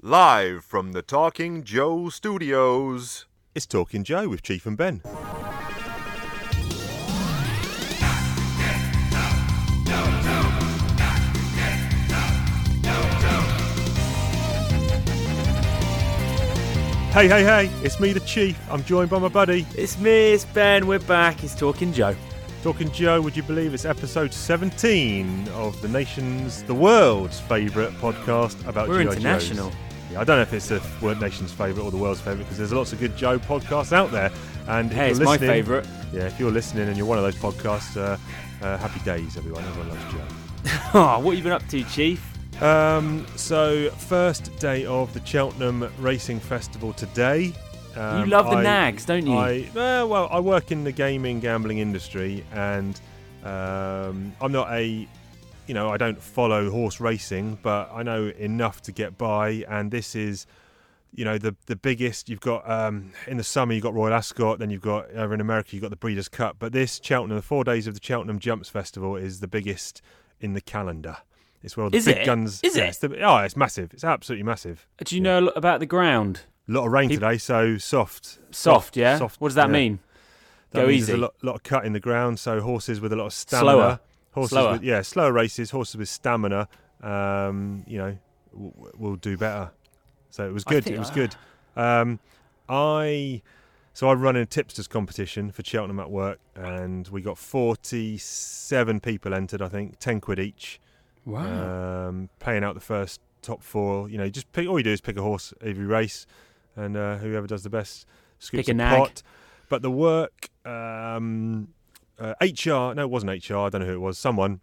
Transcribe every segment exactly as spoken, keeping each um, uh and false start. Live from the Talking Joe Studios, it's Talking Joe with Chief and Ben. Hey, hey, hey, it's me, the Chief. I'm joined by my buddy. It's me, it's Ben, we're back, it's Talking Joe. Talking Joe, would you believe it's episode seventeen of the nation's, the world's favourite podcast about G I. Joes. We're international. Yeah, I don't know if it's the world nation's favourite or the world's favourite, because there's lots of good Joe podcasts out there. And hey, it's my favourite. Yeah, if you're listening and you're one of those podcasts, uh, uh, happy days, everyone. Everyone loves Joe. Oh, what have you been up to, Chief? Um, so, first day of the Cheltenham Racing Festival today. Um, you love I, the nags, don't you? I, uh, well, I work in the gaming, gambling industry, and um, I'm not a... You know, I don't follow horse racing, but I know enough to get by. And this is, you know, the the biggest. You've got um, in the summer, you've got Royal Ascot, then you've got over in America, you've got the Breeders' Cup. But this Cheltenham, the four days of the Cheltenham Jumps Festival, is the biggest in the calendar. It's where all the is big it? guns. Is yeah, it? It's the, oh, it's massive. It's absolutely massive. Do you yeah. know about the ground? A lot of rain People... today, so soft. Soft, soft yeah. Soft, what does that yeah. mean? That Go means easy. There's a lot, lot of cut in the ground, so horses with a lot of stamina. Slower. Horses slower. With, yeah, slower races, horses with stamina, um, you know, w- w- will do better. So it was good. It was I... good. Um, I so I run a tipsters competition for Cheltenham at work, and we got forty-seven people entered. I think ten quid each. Wow. Um, playing out the first top four. You know, just pick, all you do is pick a horse every race, and uh, whoever does the best scoops pick a nag. pot. But the work. Um, Uh, H R, no, it wasn't H R, I don't know who it was, someone,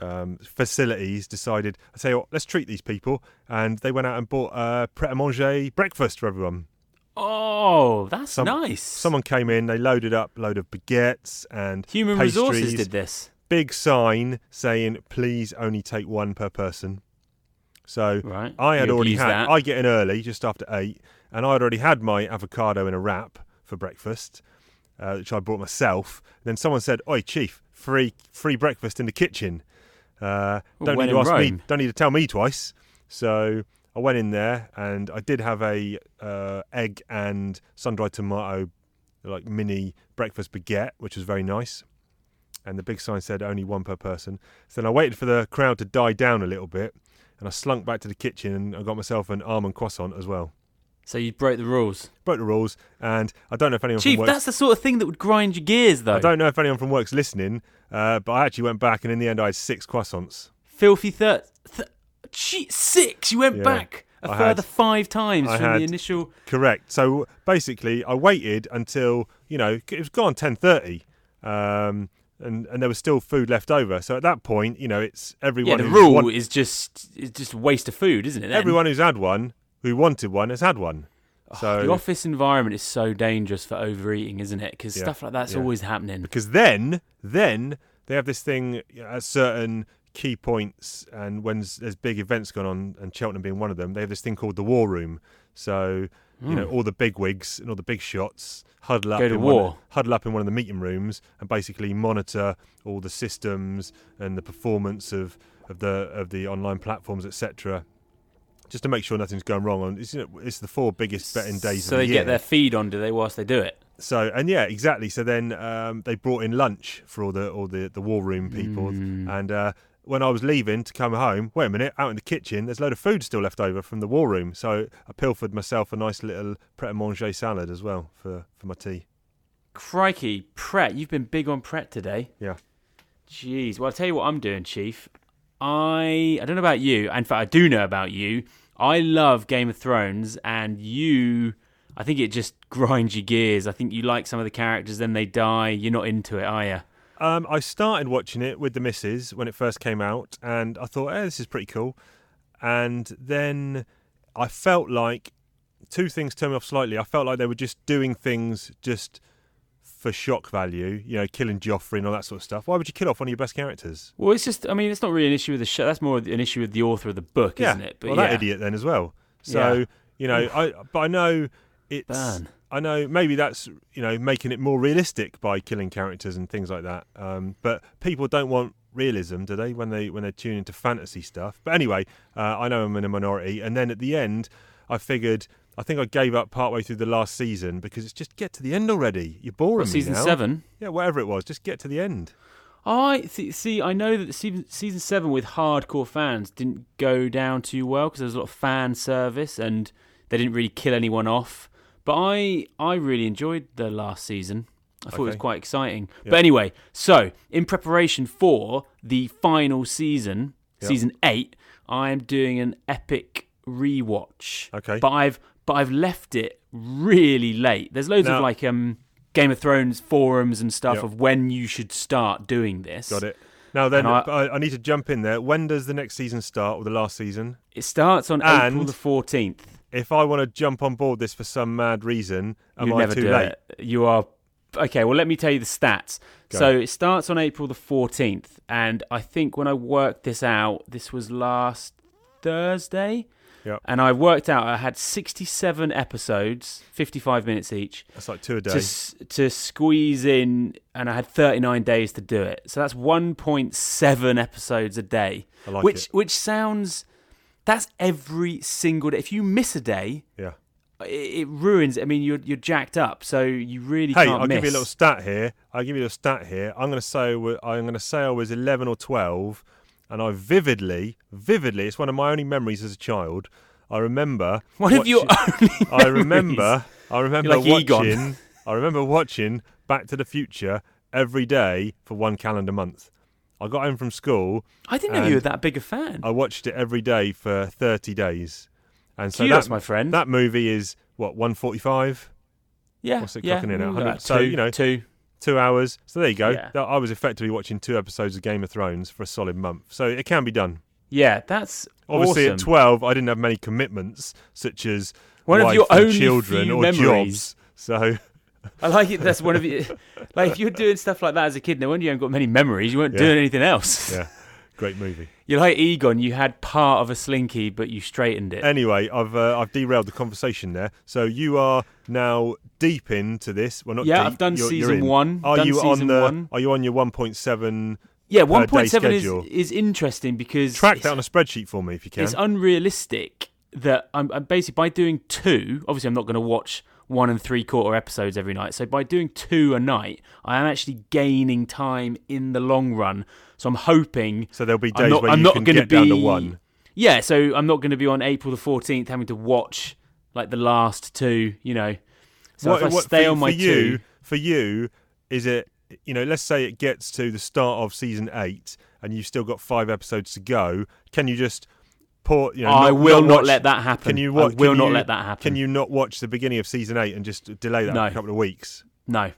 um, facilities decided, I tell you what, let's treat these people, and they went out and bought uh, Pret à Manger breakfast for everyone. Oh, that's Some, nice. Someone came in, they loaded up a load of baguettes and Human pastries. Resources did this. Big sign saying, please only take one per person. So right. I had you already had, that. I get in early, just after eight, and I had already had my avocado in a wrap for breakfast. Uh, which I brought myself. Then someone said, "Oi, Chief, free free breakfast in the kitchen. Uh, don't well, need to ask Rome. me. Don't need to tell me twice." So I went in there, and I did have a uh, egg and sun-dried tomato, like mini breakfast baguette, which was very nice. And the big sign said only one per person. So then I waited for the crowd to die down a little bit, and I slunk back to the kitchen, and I got myself an almond croissant as well. So you broke the rules. Broke the rules, and I don't know if anyone Chief, from work's... Chief, that's the sort of thing that would grind your gears, though. I don't know if anyone from work's listening, uh, but I actually went back, and in the end I had six croissants. Filthy third... Th- six! You went yeah, back a I further had, five times I from had, the initial... Correct. So basically, I waited until, you know, it was gone ten thirty, um, and, and there was still food left over. So at that point, you know, it's everyone... Yeah, the rule want... is just it's just a waste of food, isn't it, then? Everyone who's had one... who wanted one has had one. So the office environment is so dangerous for overeating, isn't it? Because yeah, stuff like that's yeah. always happening. Because then, then they have this thing at certain key points, and when there's big events going on, and Cheltenham being one of them, they have this thing called the war room. So you mm. know, all the big wigs and all the big shots huddle up, Go to in war. One, huddle up in one of the meeting rooms, and basically monitor all the systems and the performance of, of the of the online platforms, et cetera. Just to make sure nothing's going wrong. On it's, you know, it's the four biggest betting days so of the year. So they get their feed on, do they, whilst they do it? So and yeah, exactly. So then um, they brought in lunch for all the all the, the war room people. Mm. And uh, when I was leaving to come home, wait a minute, out in the kitchen, there's a load of food still left over from the war room. So I pilfered myself a nice little Pret à Manger salad as well for, for my tea. Crikey, Pret. You've been big on Pret today. Yeah. Jeez. Well, I'll tell you what I'm doing, Chief. I I don't know about you. In fact, I do know about you. I love Game of Thrones, and you, I think it just grinds your gears. I think you like some of the characters, then they die. You're not into it, are you? Um, I started watching it with the missus when it first came out, and I thought, hey, this is pretty cool. And then I felt like two things turned me off slightly. I felt like they were just doing things just for shock value, you know, killing Joffrey and all that sort of stuff. Why would you kill off one of your best characters? Well, it's just, I mean, it's not really an issue with the show. That's more an issue with the author of the book, yeah. isn't it? But well, yeah. that idiot then as well. So, yeah. you know, I but I know it's... Burn. I know maybe that's, you know, making it more realistic by killing characters and things like that. Um, but people don't want realism, do they, when they when they tune into fantasy stuff? But anyway, uh, I know I'm in a minority. And then at the end, I figured, I think I gave up partway through the last season because it's just get to the end already. You're boring what, me season now. Season seven? Yeah, whatever it was, just get to the end. I th- see. I know that season, season seven with hardcore fans didn't go down too well because there was a lot of fan service and they didn't really kill anyone off. But I, I really enjoyed the last season. I thought okay. it was quite exciting. Yep. But anyway, so in preparation for the final season, yep. season eight, I'm doing an epic rewatch. Okay. But I've but I've left it really late. There's loads now, of like um. Game of Thrones forums and stuff yep. of when you should start doing this. Got it. Now then, I, I, I need to jump in there. When does the next season start, or the last season? It starts on and April the fourteenth. If I want to jump on board this for some mad reason, am You'd I never too do late? It. You are... Okay, well, let me tell you the stats. Go so on. It starts on April the fourteenth, and I think when I worked this out, this was last Thursday... Yep. And I worked out I had sixty-seven episodes, fifty-five minutes each. That's like two a day. To, to squeeze in, and I had thirty-nine days to do it. So that's one point seven episodes a day. I like which, it. Which sounds, that's every single day. If you miss a day, yeah, it, it ruins, I mean, you're you're jacked up, so you really hey, can't I'll miss. Hey, I'll give you a little stat here. I'll give you a little stat here. I'm going to say I'm going to say I was eleven or twelve. And I vividly, vividly, it's one of my only memories as a child. I remember. One watching, of your only. I remember. I remember like watching. Egon. I remember watching Back to the Future every day for one calendar month. I got home from school. I didn't know you were that big a fan. I watched it every day for thirty days, and so that's my friend. That movie is what one forty-five. Yeah. What's it yeah, clocking in at? one hundred? So you know two. Two hours. So there you go. Yeah. I was effectively watching two episodes of Game of Thrones for a solid month. So it can be done. Yeah, that's obviously awesome. At twelve, I didn't have many commitments such as one wife of your own children or memories. Jobs. So I like it. That's one of you. Like if you're doing stuff like that as a kid, no wonder you haven't got many memories. You weren't yeah. doing anything else. Yeah, great movie. You're like Egon. You had part of a slinky, but you straightened it. Anyway, I've uh, I've derailed the conversation there. So you are now deep into this. Well, not yeah. Deep, I've done you're, season you're one. Are done you on the? One. Are you on your one point seven? Yeah, one point seven is, is interesting because track that on a spreadsheet for me if you can. It's unrealistic that I'm, I'm basically by doing two. Obviously, I'm not going to watch one and three quarter episodes every night. So by doing two a night, I am actually gaining time in the long run. So I'm hoping. So there'll be days I'm not, where I'm you not can gonna get be, down to one. Yeah, so I'm not going to be on April the fourteenth having to watch like the last two. You know, so what, if I what, stay for, on my for you, two. For you, is it? You know, let's say it gets to the start of season eight, and you've still got five episodes to go. Can you just? Poor, you know, I not, will not, watch, not let that happen. Can you watch, I will not you, let that happen. Can you not watch the beginning of season eight and just delay that no. a couple of weeks? No.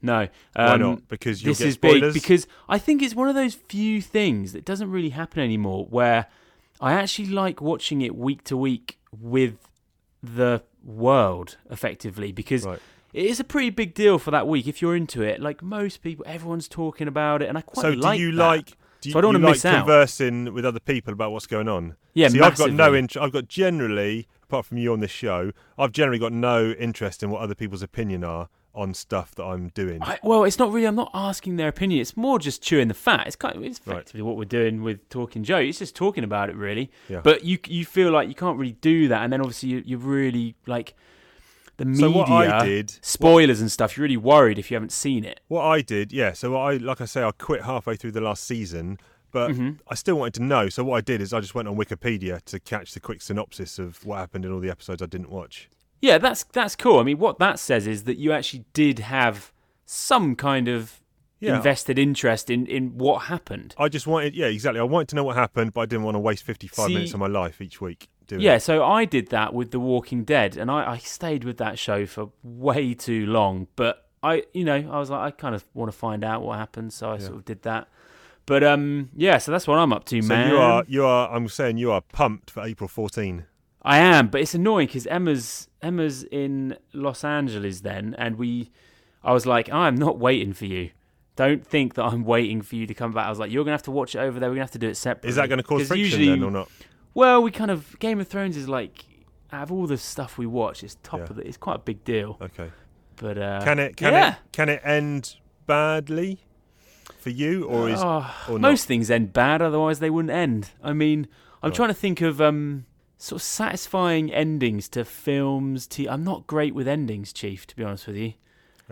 No. Um, Why not? Because you'll this get is spoilers? Big because I think it's one of those few things that doesn't really happen anymore where I actually like watching it week to week with the world, effectively, because right. it is a pretty big deal for that week if you're into it. Like most people, everyone's talking about it, and I quite so like that. So do you that. like... Do you, so I don't you want to like miss out. Conversing with other people about what's going on. Yeah, see, massively. I've got no interest. I've got generally, apart from you on this show, I've generally got no interest in what other people's opinion are on stuff that I'm doing. I, well, it's not really. I'm not asking their opinion. It's more just chewing the fat. It's kind of, it's effectively right. what we're doing with Talking Joe. It's just talking about it, really. Yeah. But you you feel like you can't really do that, and then obviously you, you're really like the media. So what I did, spoilers what, and stuff. You're really worried if you haven't seen it. What I did, yeah. So what I, like I say, I quit halfway through the last season, but mm-hmm. I still wanted to know. So what I did is I just went on Wikipedia to catch the quick synopsis of what happened in all the episodes I didn't watch. Yeah, that's that's cool. I mean, what that says is that you actually did have some kind of yeah. invested interest in, in what happened. I just wanted, yeah, exactly. I wanted to know what happened, but I didn't want to waste fifty-five See, minutes of my life each week. Yeah, it. So I did that with The Walking Dead, and I, I stayed with that show for way too long. But I, you know, I was like, I kind of want to find out what happened, so I yeah. sort of did that. But um, yeah, so that's what I'm up to, so man. So you are, you are. I'm saying you are pumped for April fourteenth. I am, but it's annoying because Emma's Emma's in Los Angeles then, and we, I was like, I'm not waiting for you. Don't think that I'm waiting for you to come back. I was like, you're gonna have to watch it over there. We're gonna have to do it separately. Is that gonna cause friction usually, then, or not? Well, we kind of... Game of Thrones is like... Out of all the stuff we watch, it's top yeah. of the... It's quite a big deal. Okay. But, uh... Can it... Can, yeah. it, can it end badly? for you, or is oh, or not? Most things end bad, otherwise they wouldn't end. I mean, I'm right. trying to think of um, sort of satisfying endings to films. To I'm not great with endings, Chief, to be honest with you.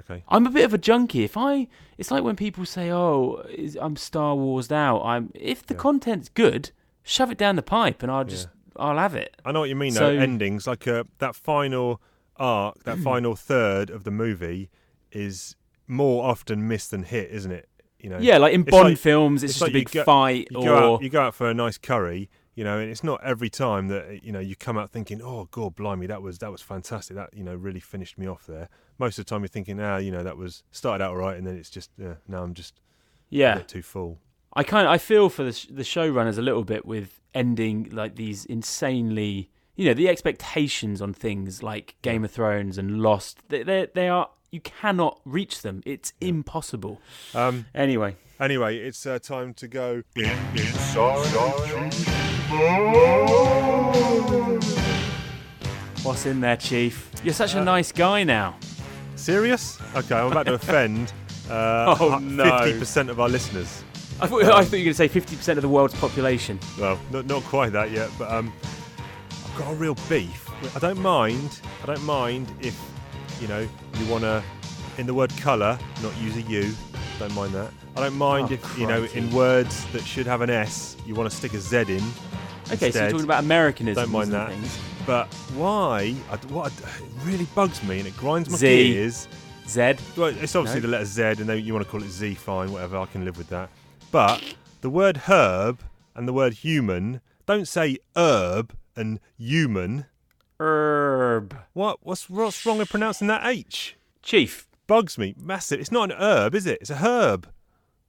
Okay. I'm a bit of a junkie. If I, it's like when people say, "Oh, is, I'm Star Wars'd out." I'm if the yeah. content's good, shove it down the pipe, and I'll just yeah. I'll have it. I know what you mean. So, though. Endings like uh, that final arc, that final third of the movie is more often missed than hit, isn't it? You know. Yeah, like in Bond like, films, it's, it's just like a big go, fight, you or go out, you go out for a nice curry. You know, and it's not every time that, you know, you come out thinking, oh, God, blimey, that was that was fantastic. That, you know, really finished me off there. Most of the time you're thinking, ah, you know, that was started out all right, and then it's just, uh, now I'm just yeah. a bit too full. I kind of, I feel for the, sh- the showrunners a little bit with ending, like, these insanely, you know, the expectations on things like Game yeah. of Thrones and Lost. They, they, they are, you cannot reach them. It's yeah. impossible. Um, anyway. Anyway, it's uh, time to go. Inside. What's in there, Chief? You're such uh, a nice guy now. Serious? Okay, I'm about to offend uh, oh, no. fifty percent of our listeners. I thought, um, I thought you were going to say fifty percent of the world's population. Well, not, not quite that yet, but um, I've got a real beef. I don't mind. I don't mind if, you know, you want to, in the word colour, not use a U. Don't mind that. I don't mind oh, if, crikey. you know, in words that should have an S, you want to stick a Z in. Okay, instead. So you're talking about Americanism. Don't mind that. Things. But why? I, what I, it really bugs me, and it grinds my Z. ears. Z. Well, it's obviously no. the letter Z, and then you want to call it Z, fine, whatever. I can live with that. But the word herb and the word human, don't say herb and human. Herb. What? What's what's wrong with pronouncing that H? Chief. Bugs me massive. It's not an herb, is it? It's a herb.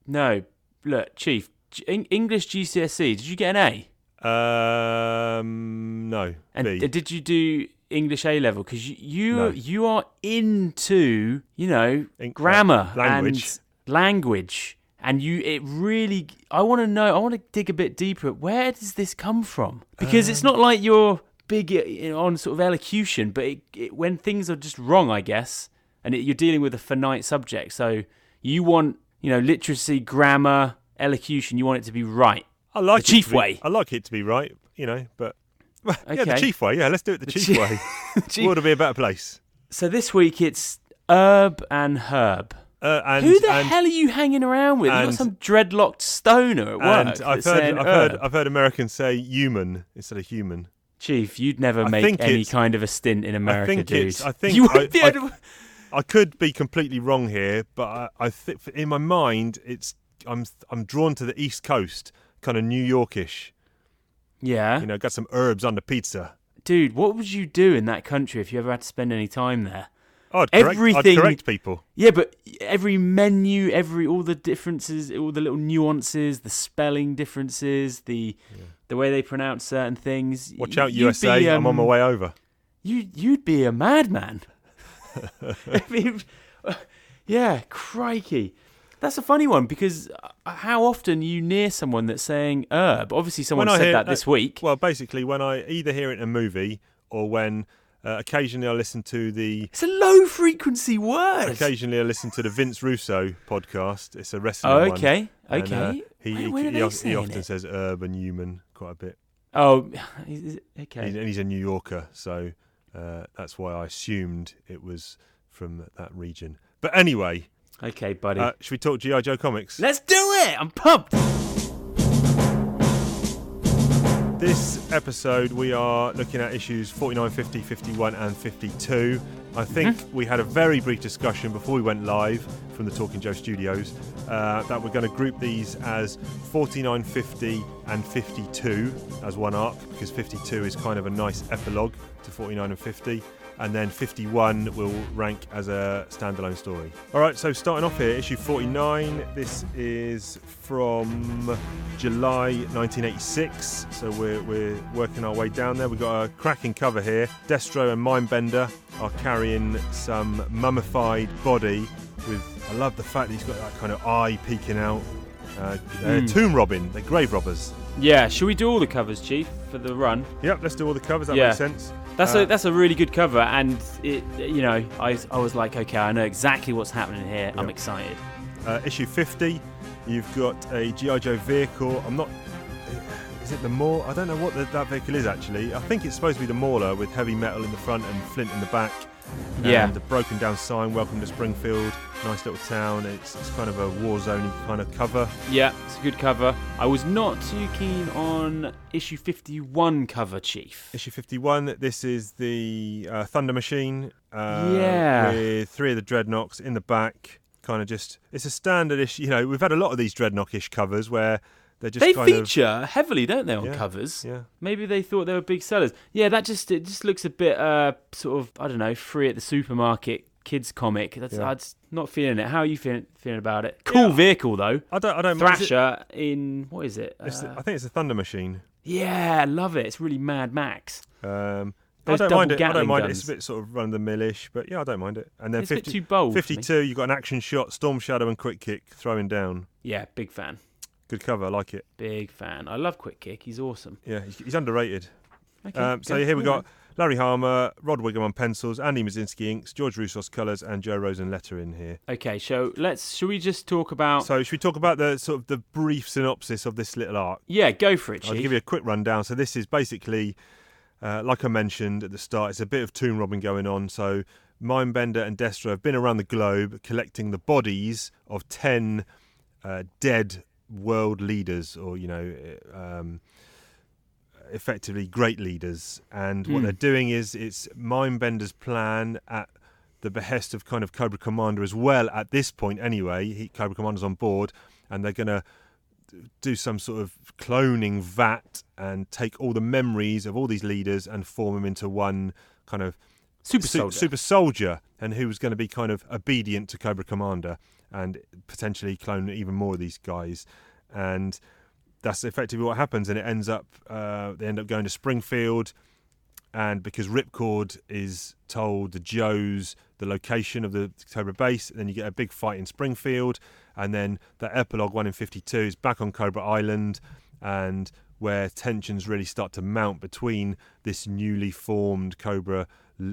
No, look, Chief. G- English G C S E. Did you get an A? Um, no. And B. did you do English A level? Because you you, no. you are into, you know, In- grammar uh, language. and language, and you it really. I want to know. I want to dig a bit deeper. Where does this come from? Because um, it's not like you're big on sort of elocution, but it, it, when things are just wrong, I guess, and it, you're dealing with a finite subject, so you want. You know, literacy, grammar, elocution, you want it to be right. I like the it chief be, way. I like it to be right, you know, but... Well, okay. Yeah, the chief way. Yeah, let's do it the, the chief chi- way. The world would be a better place. So this week it's herb and herb. Uh, and, Who the and, hell are you hanging around with? You've got some dreadlocked stoner at work. And I've, heard, I've, heard, I've heard Americans say human instead of human. Chief, you'd never I make any kind of a stint in America, I think dude. It's, I think... You wouldn't be able to... I could be completely wrong here, but I, I think in my mind, it's I'm I'm drawn to the East Coast, kind of New Yorkish. Yeah, you know, got some herbs on the pizza. Dude, what would you do in that country if you ever had to spend any time there? Oh, I'd correct, Everything, I'd correct people. Yeah, but every menu, every all the differences, all the little nuances, the spelling differences, the yeah. the way they pronounce certain things. Watch out, U S A! Be, um, I'm on my way over. You you'd be a madman. I mean, yeah, crikey. That's a funny one because how often are you near someone that's saying herb? Obviously, someone said hear, that this week. Well, basically, when I either hear it in a movie or when uh, occasionally I listen to the... It's a low-frequency word. Occasionally I listen to the Vince Russo podcast. It's a wrestling oh, okay. one. Okay, okay. Uh, he, he, he, he, he often it? says herb and human quite a bit. Oh, okay. And he's a New Yorker, so... Uh, that's why I assumed it was from that region. But anyway. Okay, buddy. Uh, should we talk G I. Joe comics? Let's do it! I'm pumped! This episode, we are looking at issues forty-nine, fifty, fifty-one, and fifty-two. I think mm-hmm. we had a very brief discussion before we went live from the Talking Joe Studios uh, that we're going to group these as forty-nine, fifty, and fifty-two as one arc, because fifty-two is kind of a nice epilogue to forty-nine and fifty, and then fifty-one will rank as a standalone story. All right, so starting off here, issue forty-nine. This is from July nineteen eighty-six, so we're, we're working our way down there. We've got a cracking cover here. Destro and Mindbender are carrying some mummified body with, I love the fact that he's got that kind of eye peeking out. Uh, mm. Tomb robbing, they're grave robbers. Yeah, should we do all the covers, Chief, for the run? Yep, let's do all the covers, that yeah. makes sense. That's uh, a that's a really good cover, and it you know, I I was like, okay, I know exactly what's happening here, yep. I'm excited. Uh, issue fifty, You've got a G I. Joe vehicle. I'm not... Is it the Mauler? I don't know what the, that vehicle is, actually. I think it's supposed to be the Mauler with heavy metal in the front and flint in the back. Yeah. And a broken down sign, welcome to Springfield. Nice little town. It's, it's kind of a war zone kind of cover. Yeah, it's a good cover. I was not too keen on issue fifty-one cover, Chief. Issue fifty-one, this is the uh, Thunder Machine. Uh, yeah. With three of the Dreadnoks in the back. Kind of just, it's a standard issue. You know, we've had a lot of these Dreadnok-ish covers where... Just they feature of... heavily, don't they, on yeah, covers? Yeah. Maybe they thought they were big sellers. Yeah, that just it just looks a bit uh, sort of, I don't know, free at the supermarket kids comic. That's yeah. I'm not feeling it. How are you feeling, feeling about it? Cool yeah. vehicle though. I don't. I don't. Thrasher it... in what is it? Uh, the, I think it's a Thunder Machine. Yeah, love it. It's really Mad Max. Um, I don't mind it. I don't mind guns. It. It's a bit sort of run of the mill-ish, but yeah, I don't mind it. And then it's fifty, a bit too bold. Fifty-two. You've got an action shot, Storm Shadow, and Quick Kick throwing down. Yeah, big fan. Good cover, I like it. Big fan. I love Quick Kick. He's awesome. Yeah, he's, he's underrated. Okay, um, so here we got Larry Hama, Rod Whigham on pencils, Andy Mazinski inks, George Roussos colours, and Joe Rosen lettering here. Okay, so let's. Should we just talk about? So should we talk about the sort of the brief synopsis of this little arc? Yeah, go for it, Chief. I'll give you a quick rundown. So this is basically, uh, like I mentioned at the start, it's a bit of tomb robbing going on. So Mindbender and Destro have been around the globe collecting the bodies of ten uh, dead. world leaders, or you know, um, effectively great leaders, and mm. what they're doing is it's Mindbender's plan at the behest of kind of Cobra Commander as well. At this point, anyway, he, Cobra Commander's on board, and they're going to do some sort of cloning vat and take all the memories of all these leaders and form them into one kind of super su- soldier. super soldier, and who's going to be kind of obedient to Cobra Commander. And potentially clone even more of these guys, and that's effectively what happens. And it ends up uh, they end up going to Springfield, and because Ripcord is told the Joes the location of the Cobra base, then you get a big fight in Springfield, and then the epilogue one in fifty-two is back on Cobra Island, and where tensions really start to mount between this newly formed Cobra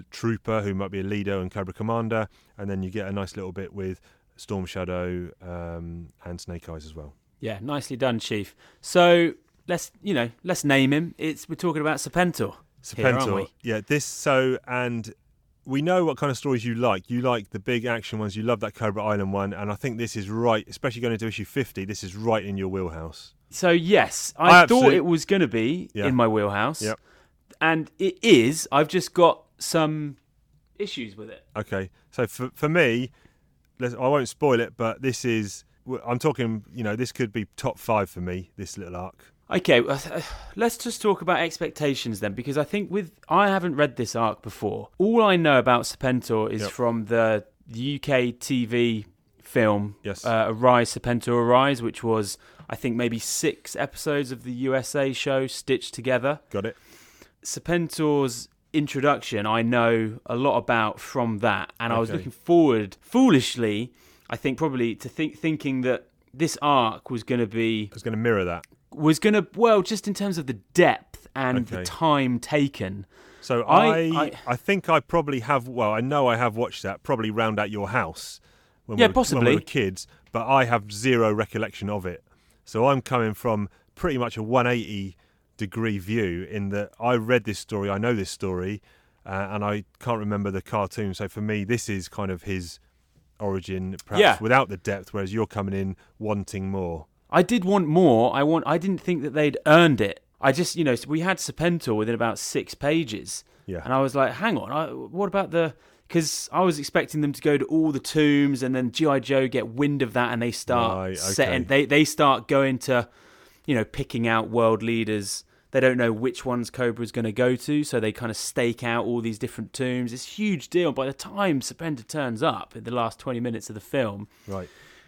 trooper who might be a leader and Cobra Commander, and then you get a nice little bit with Storm Shadow um, and Snake Eyes as well. Yeah, nicely done, Chief. So let's you know let's name him. It's we're talking about Serpentor. Serpentor, here, aren't we? Yeah. This so and we know what kind of stories you like. You like the big action ones. You love that Cobra Island one, and I think this is right, especially going into issue fifty. This is right in your wheelhouse. So yes, I, I thought absolutely... it was going to be yeah. in my wheelhouse, yep. and it is. I've just got some issues with it. Okay, so for for me. I won't spoil it, but this is... I'm talking, you know, this could be top five for me, this little arc. Okay, let's just talk about expectations then, because I think with... I haven't read this arc before. All I know about Serpentor is yep. from the U K T V film, yes. uh, Arise, Serpentor Arise, which was, I think, maybe six episodes of the U S A show stitched together. Got it. Serpentor's introduction I know a lot about from that, and okay. I was looking forward foolishly I think probably to think thinking that this arc was going to be was going to mirror that was going to well just in terms of the depth and okay. the time taken. So I I, I I think I probably have well I know I have watched that probably round at your house when, yeah, we, were, possibly. when we were kids, but I have zero recollection of it, so I'm coming from pretty much a one eighty degree view in that I read this story, I know this story, uh, and I can't remember the cartoon. So for me, this is kind of his origin, perhaps yeah. without the depth. Whereas you're coming in wanting more. I did want more. I want. I didn't think that they'd earned it. I just, you know, we had Serpentor within about six pages, yeah. and I was like, hang on, I, what about the? Because I was expecting them to go to all the tombs, and then G I. Joe get wind of that, and they start right, okay. setting. They they start going to. You know, picking out world leaders. They don't know which ones Cobra's going to go to, so they kind of stake out all these different tombs. It's a huge deal. By the time Serpentor turns up in the last twenty minutes of the film, right,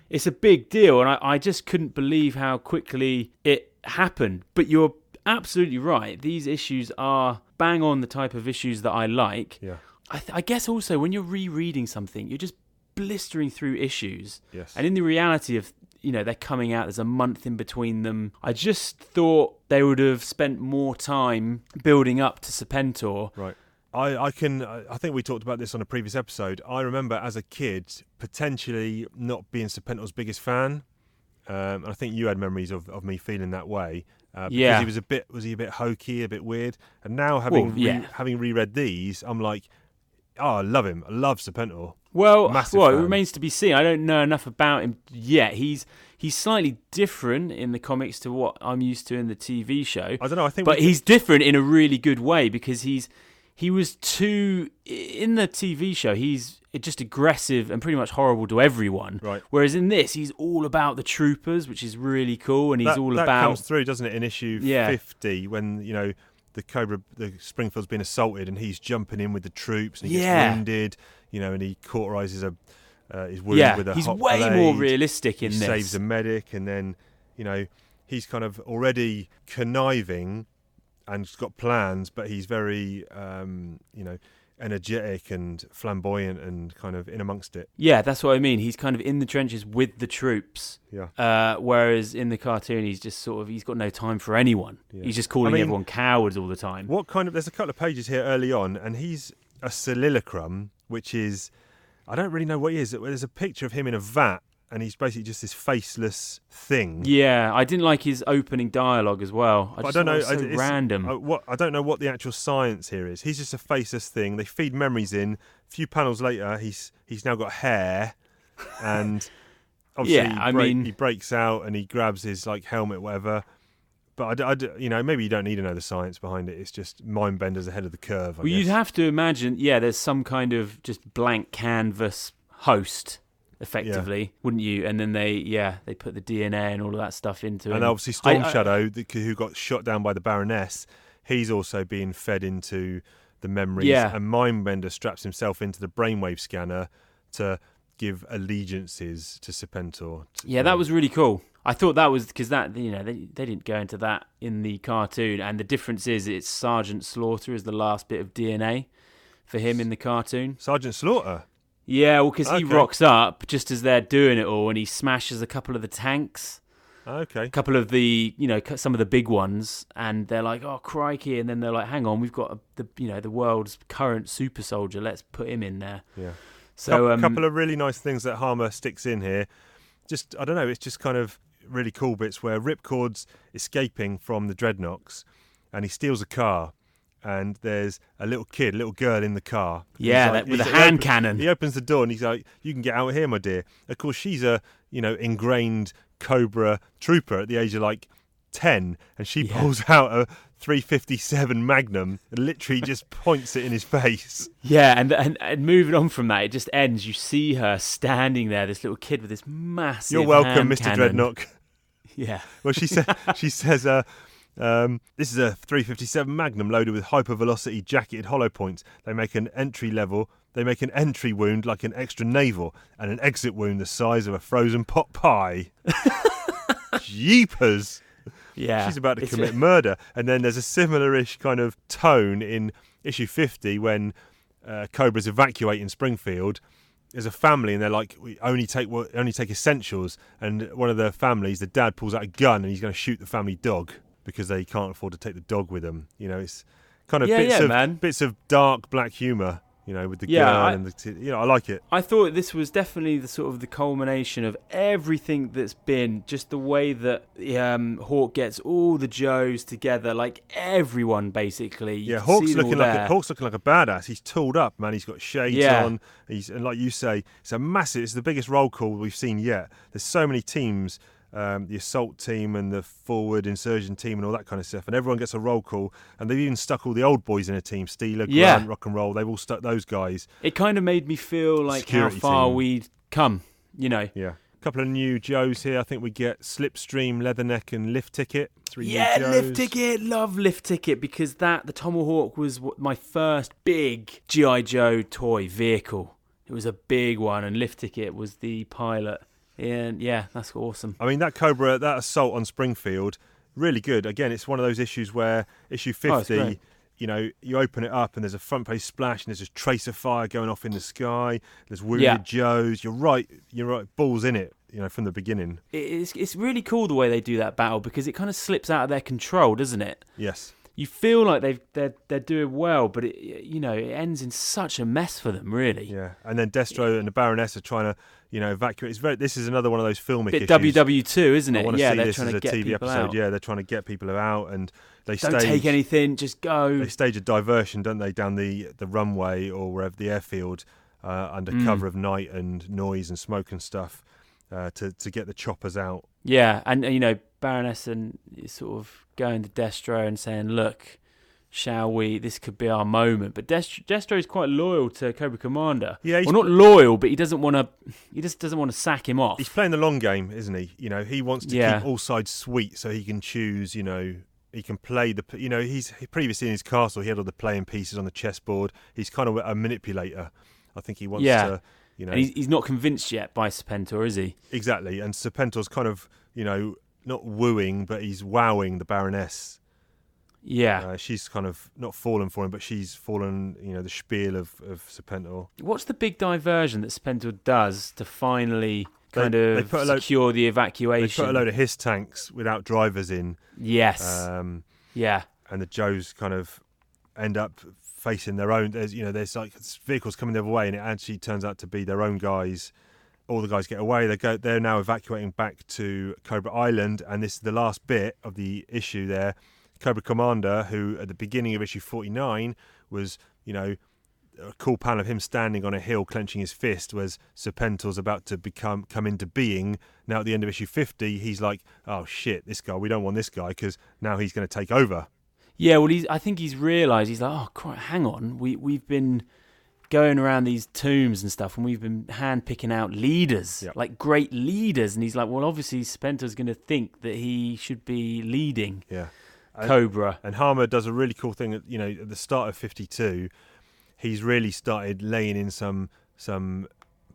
it's a big deal, and I, I just couldn't believe how quickly it happened. But you're absolutely right. These issues are bang on the type of issues that I like. Yeah. I, th- I guess also when you're rereading something, you're just blistering through issues. Yes. And in the reality of... You know, they're coming out, there's a month in between them. I just thought they would have spent more time building up to Serpentor. Right. I, I can, I think we talked about this on a previous episode. I remember as a kid potentially not being Serpentor's biggest fan. Um, and I think you had memories of, of me feeling that way. Uh, because yeah. he was a bit, was he a bit hokey, a bit weird? And now having well, yeah. re, having reread these, I'm like, oh, I love him. I love Serpentor. Well, well it remains to be seen. I don't know enough about him yet. He's he's slightly different in the comics to what I'm used to in the T V show. I don't know. I think, but he's could... different in a really good way because he's he was too in the T V show. He's just aggressive and pretty much horrible to everyone. Right. Whereas in this, he's all about the troopers, which is really cool. And he's that, all that about that comes through, doesn't it? In issue yeah. fifty, when you know. The Cobra, the Springfield's been assaulted, and he's jumping in with the troops, and he yeah. gets wounded, you know, and he cauterises a uh, his wound yeah, with a hot blade. Yeah, he's way more realistic in he this. He saves a medic, and then you know he's kind of already conniving, and he's got plans, but he's very um, you know energetic and flamboyant and kind of in amongst it. Yeah, that's what I mean. He's kind of in the trenches with the troops. Yeah. Uh, whereas in the cartoon, he's just sort of, he's got no time for anyone. Yeah. He's just calling I mean, everyone cowards all the time. What kind of, there's a couple of pages here early on, and he's a soliloquum, which is, I don't really know what he is. There's a picture of him in a vat, and he's basically just this faceless thing. Yeah, I didn't like his opening dialogue as well. I, just I don't know. It was so I, random. I, what, I don't know what the actual science here is. He's just a faceless thing. They feed memories in. A few panels later, he's he's now got hair, and obviously yeah, he, I break, mean... he breaks out and he grabs his like helmet, whatever. But I, I, you know, maybe you don't need to know the science behind it. It's just Mindbender's ahead of the curve. I well, guess. You'd have to imagine. Yeah, there's some kind of just blank canvas host. Effectively, yeah. wouldn't you? And then they, yeah, they put the D N A and all of that stuff into it. And him. Obviously, Storm I, I, Shadow, the, who got shot down by the Baroness, he's also being fed into the memories. Yeah. And Mindbender straps himself into the brainwave scanner to give allegiances to Serpentor. To yeah, them. That was really cool. I thought that was because that, you know, they, they didn't go into that in the cartoon. And the difference is it's Sergeant Slaughter is the last bit of D N A for him in the cartoon. Sergeant Slaughter? Yeah, well, because okay. he rocks up just as they're doing it all, and he smashes a couple of the tanks, okay, a couple of the, you know, some of the big ones, and they're like, oh, crikey, and then they're like, hang on, we've got a, the, you know, the world's current super soldier, let's put him in there. Yeah. So a um, couple of really nice things that Hama sticks in here. Just, I don't know, it's just kind of really cool bits where Ripcord's escaping from the Dreadnoks, and he steals a car. And there's a little kid, a little girl in the car. Yeah, like, that, with a hand opens, cannon. He opens the door and he's like, you can get out of here, my dear. Of course, she's a, you know, ingrained Cobra trooper at the age of like ten. And she yeah. pulls out a three fifty-seven Magnum and literally just points it in his face. Yeah, and, and and moving on from that, it just ends. You see her standing there, this little kid with this massive You're welcome, Mister Cannon. Dreadnought. Yeah. Well, she, sa- she says... Uh, Um, this is a three fifty-seven Magnum loaded with hypervelocity jacketed hollow points. They make an entry level, they make an entry wound like an extra navel and an exit wound the size of a frozen pot pie. Jeepers. Yeah. She's about to commit murder. And then there's a similar-ish kind of tone in issue fifty when uh, Cobras evacuate in Springfield. There's a family and they're like, we only take we only take essentials. And one of the families, the dad pulls out a gun and he's going to shoot the family dog. Because they can't afford to take the dog with them, you know. It's kind of yeah, bits yeah, of man. bits of dark black humour, you know, with the yeah, girl I, and the t- you know. I like it. I thought this was definitely the sort of the culmination of everything that's been just the way that um, Hawk gets all the Joes together, like everyone basically. You yeah, Hawk's looking like a, Hawk's looking like a badass. He's tooled up, man. He's got shades yeah. on. He's and like you say, it's a massive. It's the biggest roll call we've seen yet. There's so many teams. Um, the assault team and the forward insurgent team and all that kind of stuff, and everyone gets a roll call, and they've even stuck all the old boys in a team. Steeler, yeah. Grant, Rock and Roll, they've all stuck those guys. It kind of made me feel like Security how far team. We'd come, you know. Yeah. A couple of new Joes here. I think we get Slipstream, Leatherneck and Lift Ticket. Three yeah, new Joes. Lift Ticket. Love Lift Ticket because that, the Tomahawk was my first big G I. Joe toy vehicle. It was a big one, and Lift Ticket was the pilot. And yeah, that's awesome. I mean, that Cobra, that assault on Springfield, really good. Again, it's one of those issues where issue fifty, oh, you know, you open it up and there's a front page splash and there's a tracer fire going off in the sky. There's wounded yeah. Joes. You're right. You're right. Balls in it, you know, from the beginning. It's, it's really cool the way they do that battle because it kind of slips out of their control, doesn't it? Yes. you feel like they've they're they're doing well, but it, you know, it ends in such a mess for them, really. Yeah, and then Destro yeah. and the Baroness are trying to, you know, evacuate. It's very. This is another one of those filmic bit issues. W W two, isn't it? I want to yeah, see they're this trying as to a get T V episode. Out. Yeah, they're trying to get people out, and they don't stage, take anything. Just go. They stage a diversion, don't they, down the the runway or wherever the airfield, uh, under mm. cover of night and noise and smoke and stuff, uh, to to get the choppers out. Yeah, and you know, Baroness and sort of going to Destro and saying, look, shall we, this could be our moment. But Destro, Destro is quite loyal to Cobra Commander. Yeah, he's well, not loyal, but he doesn't want to, he just doesn't want to sack him off. He's playing the long game, isn't he? You know, he wants to yeah. keep all sides sweet so he can choose, you know, he can play the, you know, he's previously in his castle, he had all the playing pieces on the chessboard. He's kind of a manipulator. I think he wants yeah. to, you know. And he's, he's not convinced yet by Serpentor, is he? Exactly. And Serpentor's kind of, you know, not wooing, but he's wowing the Baroness. Yeah. Uh, she's kind of not fallen for him, but she's fallen, you know, the spiel of, of Serpentor. What's the big diversion that Serpentor does to finally kind they, of they secure load, the evacuation? They put a load of his tanks without drivers in. Yes. Um, yeah. And the Joes kind of end up facing their own, there's, you know, there's like vehicles coming their way, and it actually turns out to be their own guys. All the guys get away. They go. They're now evacuating back to Cobra Island, and this is the last bit of the issue there. Cobra Commander, who at the beginning of issue forty-nine was, you know, a cool panel of him standing on a hill clenching his fist, was Serpentor's about to become come into being. Now at the end of issue fifty, he's like, oh shit, this guy. We don't want this guy because now he's going to take over. Yeah, well, he's. I think he's realised. He's like, oh, crap, hang on. We we've been. going around these tombs and stuff, and we've been hand picking out leaders, yep. like great leaders. And he's like, well, obviously Serpentor's going to think that he should be leading yeah. and, Cobra. And Hama does a really cool thing. At, you know, at the start of fifty-two, he's really started laying in some some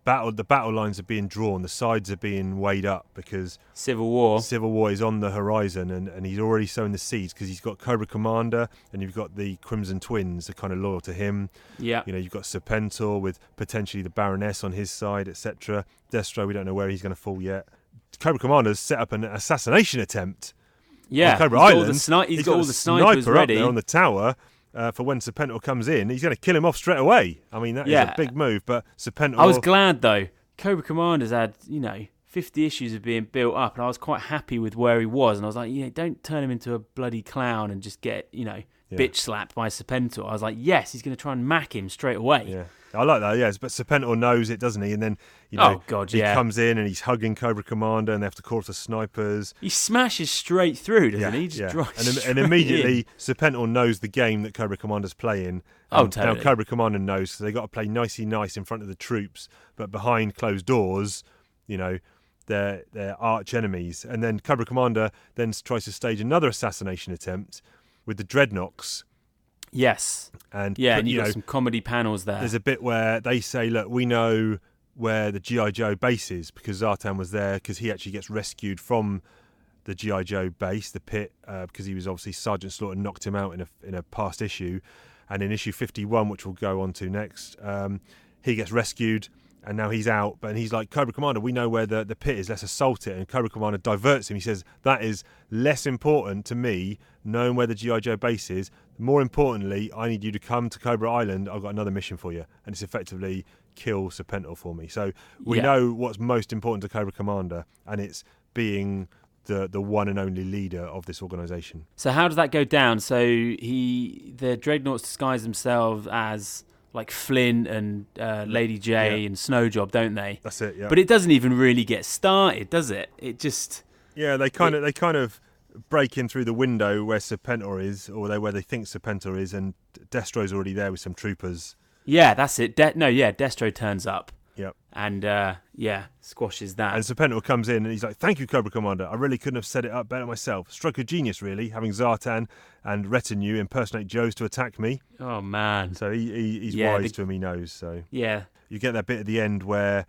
battle. The battle lines are being drawn. The sides are being weighed up because civil war, civil war is on the horizon, and, and he's already sown the seeds because he's got Cobra Commander, and you've got the Crimson Twins, are kind of loyal to him. Yeah, you know, you've got Serpentor with potentially the Baroness on his side, et cetera. Destro, we don't know where he's going to fall yet. Cobra Commander's set up an assassination attempt. Yeah, on Cobra he's Island. Got sni- he's, he's got, got all the snipers sniper ready up there on the tower. Uh, for when Serpentor comes in, he's going to kill him off straight away. I mean, that yeah. is a big move, but Serpentor... I was glad, though. Cobra Commander's had, you know, fifty issues of being built up, and I was quite happy with where he was, and I was like, yeah, don't turn him into a bloody clown and just get, you know, yeah. bitch slapped by Serpentor. I was like, yes, he's going to try and mack him straight away. Yeah, I like that, yes, but Serpentor knows it, doesn't he? And then, you know, oh, God, he yeah. comes in and he's hugging Cobra Commander, and they have to call for snipers. He smashes straight through, doesn't yeah, he? He just yeah. drives and, and immediately, in. Serpentor knows the game that Cobra Commander's playing. Oh, totally. Now Cobra Commander knows, so they got to play nicey nice in front of the troops, but behind closed doors, you know, they're, they're arch enemies. And then Cobra Commander then tries to stage another assassination attempt with the Dreadnoks. Yes. And yeah, put, and you've you got know, some comedy panels there. There's a bit where they say, look, we know where the G I. Joe base is because Zartan was there, because he actually gets rescued from the G I. Joe base, the pit, uh, because he was obviously Sergeant Slaughter knocked him out in a, in a past issue. And in issue fifty-one, which we'll go on to next, um, he gets rescued and now he's out. But and he's like, Cobra Commander, we know where the, the pit is, let's assault it. And Cobra Commander diverts him. He says, that is less important to me, knowing where the G I. Joe base is. More importantly, I need you to come to Cobra Island. I've got another mission for you. And it's effectively kill Serpentor for me. So we yeah. know what's most important to Cobra Commander, and it's being the, the one and only leader of this organisation. So how does that go down? So he the Dreadnoughts disguise themselves as like Flynn and uh, Lady J yeah. and Snowjob, don't they? That's it, yeah. But it doesn't even really get started, does it? It just... Yeah, they kind of... They kind of break in through the window where Serpentor is, or they, where they think Serpentor is, and Destro's already there with some troopers. Yeah, that's it. De- no, yeah, Destro turns up. Yep. And, uh, yeah, squashes that. And Serpentor comes in, and he's like, thank you, Cobra Commander. I really couldn't have set it up better myself. Stroke of genius, really, having Zartan and Retinue impersonate Joes to attack me. Oh, man. So he, he, he's yeah, wise the... to him, he knows. So yeah. You get that bit at the end where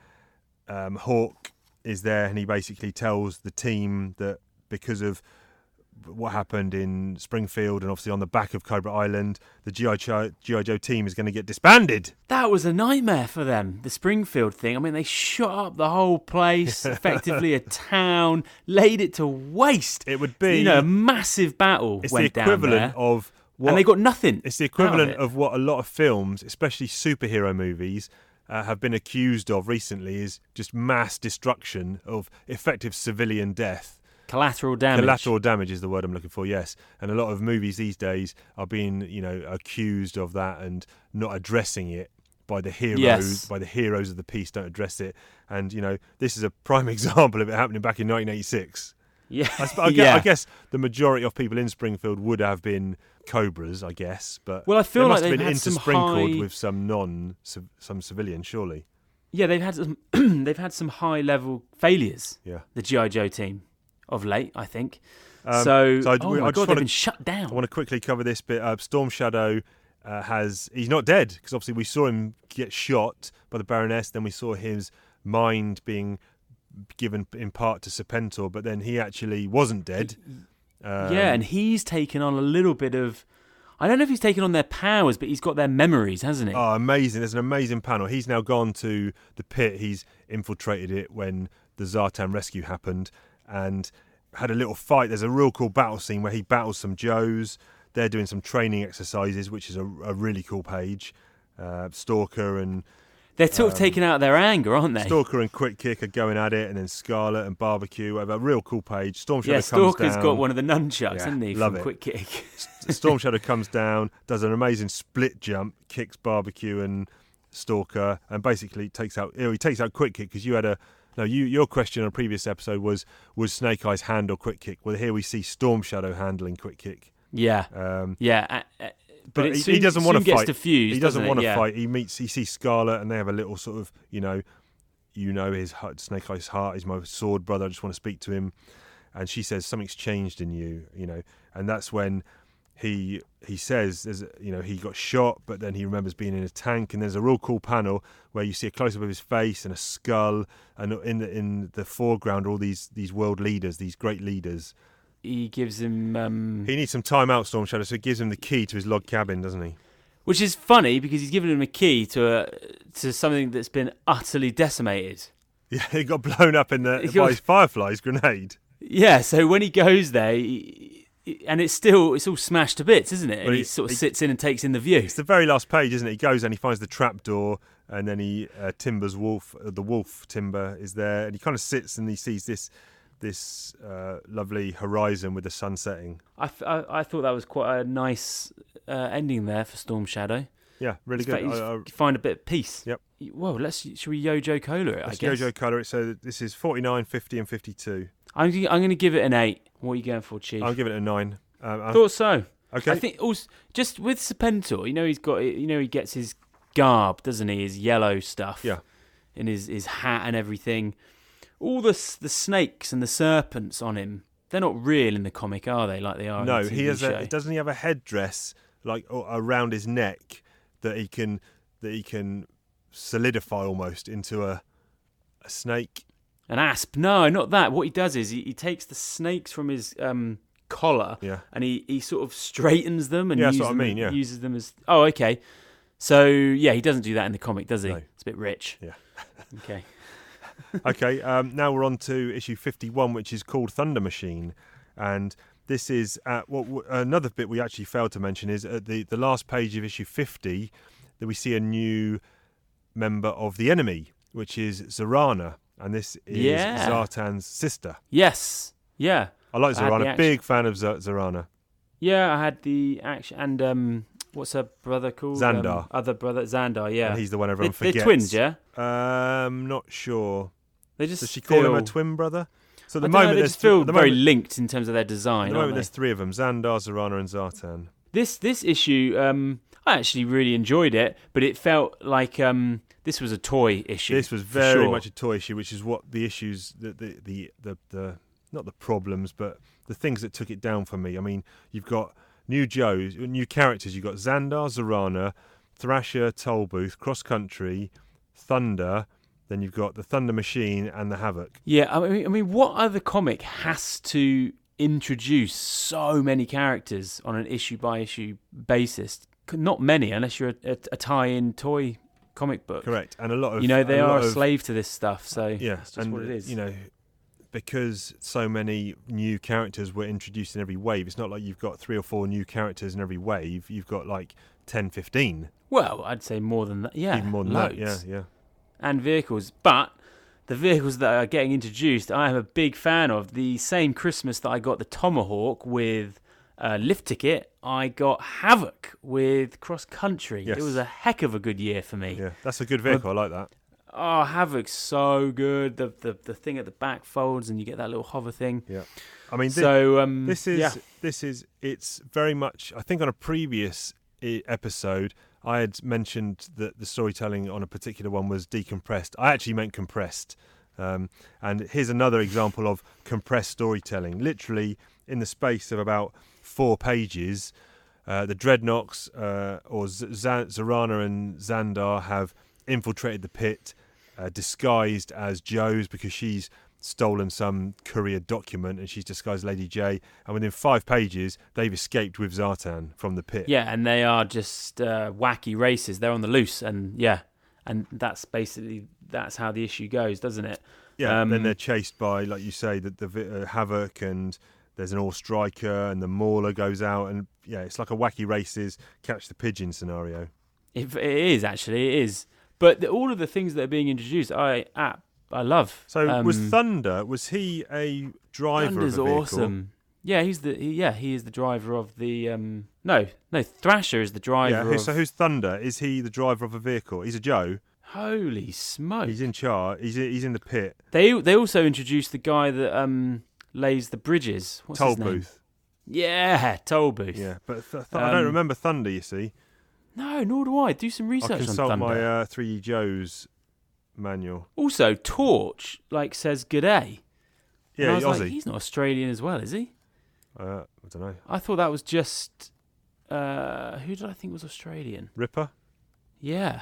um, Hawk is there, and he basically tells the team that because of what happened in Springfield and obviously on the back of Cobra Island, the G I Joe team is going to get disbanded. That was a nightmare for them, the Springfield thing. I mean, they shot up the whole place, effectively a town, laid it to waste. It would be... You know, a massive battle went down there. It's the equivalent of what, and they got nothing. It's the equivalent of what a lot of films, especially superhero movies, uh, have been accused of recently, is just mass destruction of effective civilian death. Collateral damage. Collateral damage is the word I'm looking for, yes. And a lot of movies these days are being, you know, accused of that and not addressing it by the heroes, yes. by the heroes of the piece, don't address it. And, you know, this is a prime example of it happening back in nineteen eighty-six. Yeah. I, I, guess, yeah. I guess the majority of people in Springfield would have been Cobras, I guess. But well, I feel they must like have been intersprinkled high... with some non, some civilian, surely. Yeah, they've had some, they've had some high-level failures, yeah. the G I. Joe team. Of late, I think. Um, so, so I, oh my I God, they've to, been shut down. I want to quickly cover this bit. Uh, Storm Shadow uh, has... He's not dead, because obviously we saw him get shot by the Baroness, then we saw his mind being given in part to Serpentor, but then he actually wasn't dead. He, um, yeah, and he's taken on a little bit of... I don't know if he's taken on their powers, but he's got their memories, hasn't he? Oh, amazing. There's an amazing panel. He's now gone to the pit. He's infiltrated it when the Zartan rescue happened, and had a little fight. There's a real cool battle scene where he battles some Joes. They're doing some training exercises, which is a, a really cool page. Uh, Stalker and... They're sort um, of taking out their anger, aren't they? Stalker and Quick Kick are going at it, and then Scarlet and Barbecue. A real cool page. Storm Shadow yeah, comes Stalker's down. Stalker's got one of the nunchucks, yeah, hasn't he, love from it. Quick Kick. Storm Shadow comes down, does an amazing split jump, kicks Barbecue and Stalker, and basically takes out... He takes out Quick Kick, because you had a... No, you, your question on a previous episode was, was Snake Eyes handle Quick Kick? Well, here we see Storm Shadow handling Quick Kick. Yeah. Um, yeah. Uh, uh, but, but it soon, he doesn't want to fight. Diffused, he doesn't, doesn't want to yeah. fight. He meets, he sees Scarlet, and they have a little sort of, you know, you know his heart, Snake Eyes' heart. He's my sword brother. I just want to speak to him. And she says, something's changed in you, you know. And that's when he he says, there's a, you know, he got shot, but then he remembers being in a tank, and there's a real cool panel where you see a close-up of his face and a skull, and in the in the foreground are all these these world leaders, these great leaders. He gives him... Um... He needs some time out, Storm Shadow, so he gives him the key to his log cabin, doesn't he? Which is funny, because he's given him a key to a, to something that's been utterly decimated. Yeah, it got blown up in the, got... by his Firefly's grenade. Yeah, so when he goes there... He... And it's still, it's all smashed to bits, isn't it? And well, he, he sort of he, sits in and takes in the view. It's the very last page, isn't it? He goes and he finds the trapdoor, and then he uh, timbers wolf. Uh, the wolf timber is there, and he kind of sits and he sees this this uh, lovely horizon with the sun setting. I, I, I thought that was quite a nice uh, ending there for Storm Shadow. Yeah, really it's good. Fact, I, I, find a bit of peace. Yep. Whoa, let's should we Yo-Yo Cola it? Let's I guess. Yo-Yo Cola it. So this is forty-nine, fifty, and fifty-two. I'm I'm going to give it an eight. What are you going for, Chief? I'll give it a nine. Um, I thought so. Okay. I think also just with Serpentor, you know, he's got, you know, he gets his garb, doesn't he? His yellow stuff. Yeah. And his, his hat and everything. All the the snakes and the serpents on him. They're not real in the comic, are they? Like they are. No, in the T V he has show. A, doesn't he have a headdress like around his neck that he can that he can solidify almost into a a snake? An asp. No, not that. What he does is he, he takes the snakes from his um, collar yeah. and he, he sort of straightens them and yeah, uses, that's what them, I mean, yeah. uses them as... Oh, okay. So, yeah, he doesn't do that in the comic, does he? No. It's a bit rich. Yeah. Okay. okay, um, now we're on to issue fifty-one, which is called Thunder Machine. And this is... At what another bit we actually failed to mention is at the, the last page of issue fifty that we see a new member of the enemy, which is Zarana. And this is yeah. Zartan's sister. Yes. Yeah. I like Zarana. I action- Big fan of Z- Zarana. Yeah, I had the action. And um, what's her brother called? Zandar. Um, other brother, Zandar, yeah. And he's the one everyone they, forgets. They're twins, yeah? I'm um, not sure. They just Does she feel... call him a twin brother? So at the I moment, know, they there's just feel th- the very moment... linked in terms of their design. At the moment, there's three of them: Zandar, Zarana, and Zartan. This, this issue, um, I actually really enjoyed it, but it felt like. Um, This was a toy issue. This was very sure. much a toy issue, which is what the issues, the the, the the the not the problems, but the things that took it down for me. I mean, you've got new Joes, new characters. You've got Zandar, Zarana, Thrasher, Tollbooth, Cross Country, Thunder. Then you've got the Thunder Machine and the Havoc. Yeah, I mean, I mean, what other comic has to introduce so many characters on an issue by issue basis? Not many, unless you're a, a, a tie-in toy. Comic book, correct, and a lot of you know they are a slave of, to this stuff, so yeah, that's just and, what it is. You know, because so many new characters were introduced in every wave, it's not like you've got three or four new characters in every wave. You've got like ten, fifteen. Well, I'd say more than that. Yeah, even more than loads. that. Yeah, yeah. And vehicles, but the vehicles that are getting introduced, I am a big fan of. The same Christmas that I got the Tomahawk with uh, Lift Ticket, I got Havoc with Cross Country. Yes. It was a heck of a good year for me. Yeah, that's a good vehicle. But, I like that. Oh, Havoc's so good. The, the the thing at the back folds and you get that little hover thing. Yeah, I mean, this, so um, this is yeah. this is it's very much. I think on a previous episode, I had mentioned that the storytelling on a particular one was decompressed. I actually meant compressed. Um, and here's another example of compressed storytelling. Literally, in the space of about four pages, uh, the Dreadnoks uh, or Z- Zarana and Zandar have infiltrated the pit, uh, disguised as Joe's because she's stolen some courier document and she's disguised Lady J, and within five pages they've escaped with Zartan from the pit. Yeah, and they are just uh, wacky races. They're on the loose, and yeah, and that's basically that's how the issue goes, doesn't it? Yeah, um, and then they're chased by, like you say, the, the uh, Havoc, and there's an All Striker, and the Mauler goes out, and yeah, it's like a wacky races catch the pigeon scenario. It, it is actually, it is. But the, all of the things that are being introduced, I at I love. So um, was Thunder? Was he a driver? Thunder's of a vehicle? Awesome. Yeah, he's the he, yeah he is the driver of the um, no no Thrasher is the driver. Yeah, who, of... so who's Thunder? Is he the driver of a vehicle? He's a Joe. Holy smoke! He's in charge. He's he's in the pit. They they also introduced the guy that um, lays the bridges. What's Tollbooth. His name? Yeah, Tollbooth. Yeah, but th- th- um, I don't remember Thunder. You see. No, nor do I. Do some research on Thunder. I consult my uh, three Joes. Manual. Also, Torch like says good day. Yeah, and I was Aussie. Like, he's not Australian as well, is he? Uh, I don't know. I thought that was just uh, who did I think was Australian? Ripper. Yeah.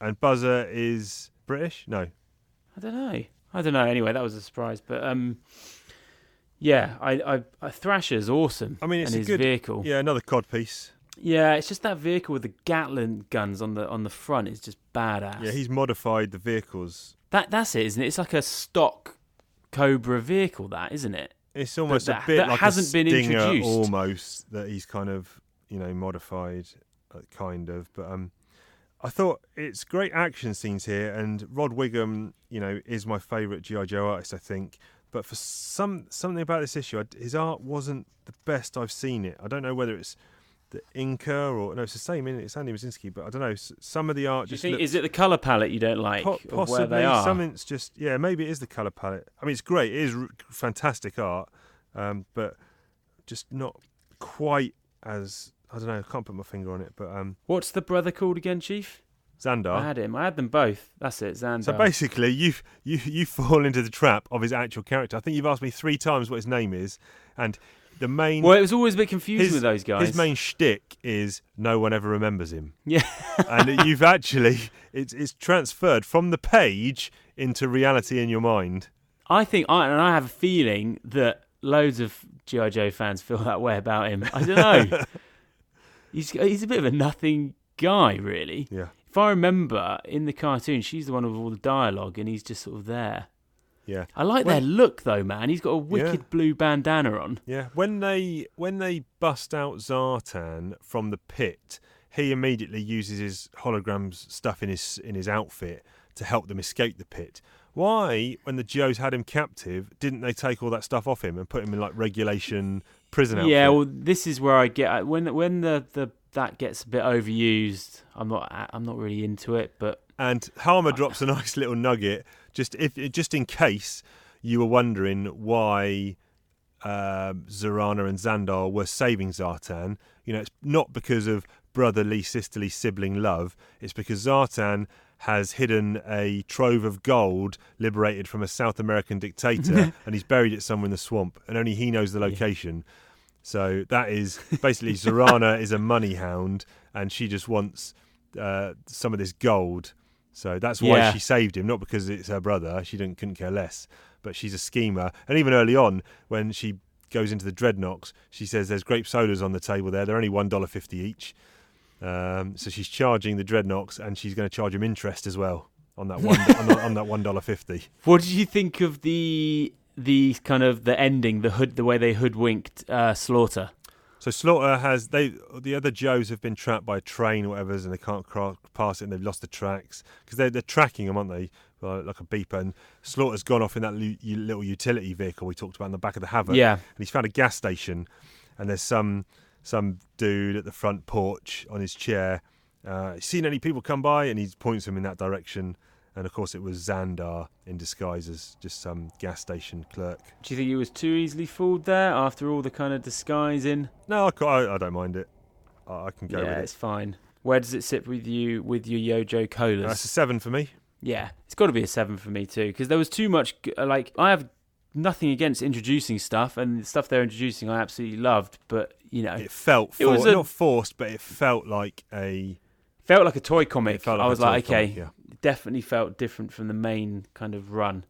And Buzzer is British? No. I don't know. I don't know. Anyway, that was a surprise. But um, yeah, I, I, I Thrasher's awesome. I mean, it's and a his good vehicle. Yeah, another codpiece. Yeah, it's just that vehicle with the Gatling guns on the on the front is just badass. Yeah, he's modified the vehicles. That that's it, isn't it? It's like a stock Cobra vehicle, that isn't it? It's almost that, a bit that like hasn't a been introduced. Almost that he's kind of you know modified, uh, kind of. But um, I thought it's great action scenes here, and Rod Whigham, you know, is my favourite G I. Joe artist, I think. But for some something about this issue, his art wasn't the best I've seen it. I don't know whether it's the Inca or no, it's the same. Isn't it? It's Andy Mazinski, but I don't know. Some of the art. Do you just think looks, is it the color palette you don't like? Po- possibly. Of where they are? Some it's just yeah. Maybe it is the color palette. I mean, it's great. It is r- fantastic art, um, but just not quite as I don't know. I can't put my finger on it. But um, what's the brother called again, Chief? Zandar. I had him. I had them both. That's it, Zandar. So basically, you've, you you fall into the trap of his actual character. I think you've asked me three times what his name is, and the main... Well, it was always a bit confusing his, with those guys. His main shtick is no one ever remembers him. Yeah. And it, you've actually... It's, it's transferred from the page into reality in your mind. I think... I And I have a feeling that loads of G I. Joe fans feel that way about him. I don't know. he's He's a bit of a nothing guy, really. Yeah. If I remember, in the cartoon, she's the one with all the dialogue, and he's just sort of there. Yeah, I like well, their look though, man. He's got a wicked yeah. blue bandana on. Yeah, when they when they bust out Zartan from the pit, he immediately uses his holograms stuff in his in his outfit to help them escape the pit. Why, when the Joes had him captive, didn't they take all that stuff off him and put him in like regulation prison outfit? Yeah, well, this is where I get when when the, the that gets a bit overused. I'm not I'm not really into it, but. And Hama drops a nice little nugget, just if just in case you were wondering why uh, Zarana and Zandar were saving Zartan. You know, it's not because of brotherly, sisterly, sibling love. It's because Zartan has hidden a trove of gold liberated from a South American dictator, and he's buried it somewhere in the swamp, and only he knows the location. Yeah. So that is basically Zarana is a money hound, and she just wants uh, some of this gold. So that's why yeah. she saved him, not because it's her brother. She didn't, couldn't care less, but she's a schemer. And even early on, when she goes into the Dreadnoks, she says there's grape sodas on the table there. They're only one dollar fifty each. Um, so she's charging the Dreadnoks, and she's going to charge them interest as well on that one on, the, on that one dollar fifty. What did you think of the the kind of the ending, the hood, the way they hoodwinked uh, Slaughter. So Slaughter has they the other Joes have been trapped by a train or whatever, and they can't crack, pass it, and they've lost the tracks because they're they're tracking them, aren't they? Like a beeper, and Slaughter's gone off in that little utility vehicle we talked about in the back of the Havoc. Yeah, and he's found a gas station, and there's some some dude at the front porch on his chair. Uh, seen any people come by, and he points them in that direction. And of course, it was Zandar in disguise as just some gas station clerk. Do you think he was too easily fooled there after all the kind of disguising? No, I, I, I don't mind it. I, I can go yeah, with it. Yeah, it's fine. Where does it sit with you with your Yojo Colas? No, that's a seven for me. Yeah, it's got to be a seven for me too, because there was too much. Like, I have nothing against introducing stuff, and the stuff they're introducing I absolutely loved, but you know, it felt for- it was a, not forced, but it felt like a felt like a toy comic. It felt like I was like, okay, comic, yeah. It definitely felt different from the main kind of run.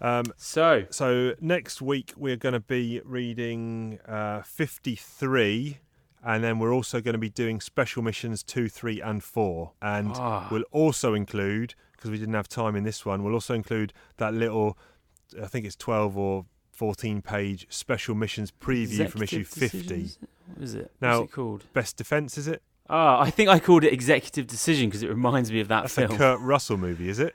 Um, so, so next week we're going to be reading uh, fifty-three. And then we're also going to be doing Special Missions two, three, and four. And oh. we'll also include, because we didn't have time in this one, we'll also include that little, I think it's twelve or fourteen page Special Missions preview Executive from issue Decisions? fifty. What is it? Now, what's it called? Best Defense, is it? Ah, oh, I think I called it Executive Decision because it reminds me of that That's film. That's a Kurt Russell movie, is it?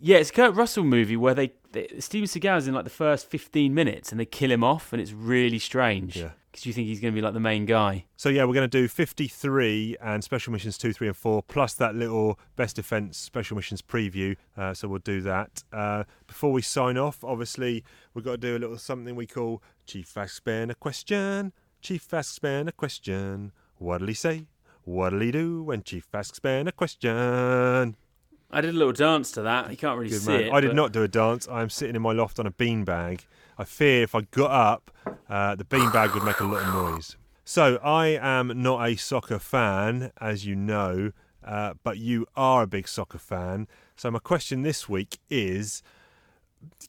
Yeah, it's a Kurt Russell movie where they, they Steven Seagal's in like the first fifteen minutes and they kill him off, and it's really strange. Yeah. Because you think he's going to be like the main guy. So yeah, we're going to do fifty-three and Special Missions two, three and four, plus that little Best Defense Special Missions preview. Uh, so we'll do that. Uh, before we sign off, obviously, we've got to do a little something we call Chief Asks Ben a Question. Chief Asks Ben a Question. What'll he say? What'll he do when Chief Asks Ben a Question? I did a little dance to that. You can't really Good see man. it. I did but... not do a dance. I'm sitting in my loft on a beanbag. I fear if I got up, uh, the beanbag would make a lot of noise. So I am not a soccer fan, as you know, uh, but you are a big soccer fan. So my question this week is,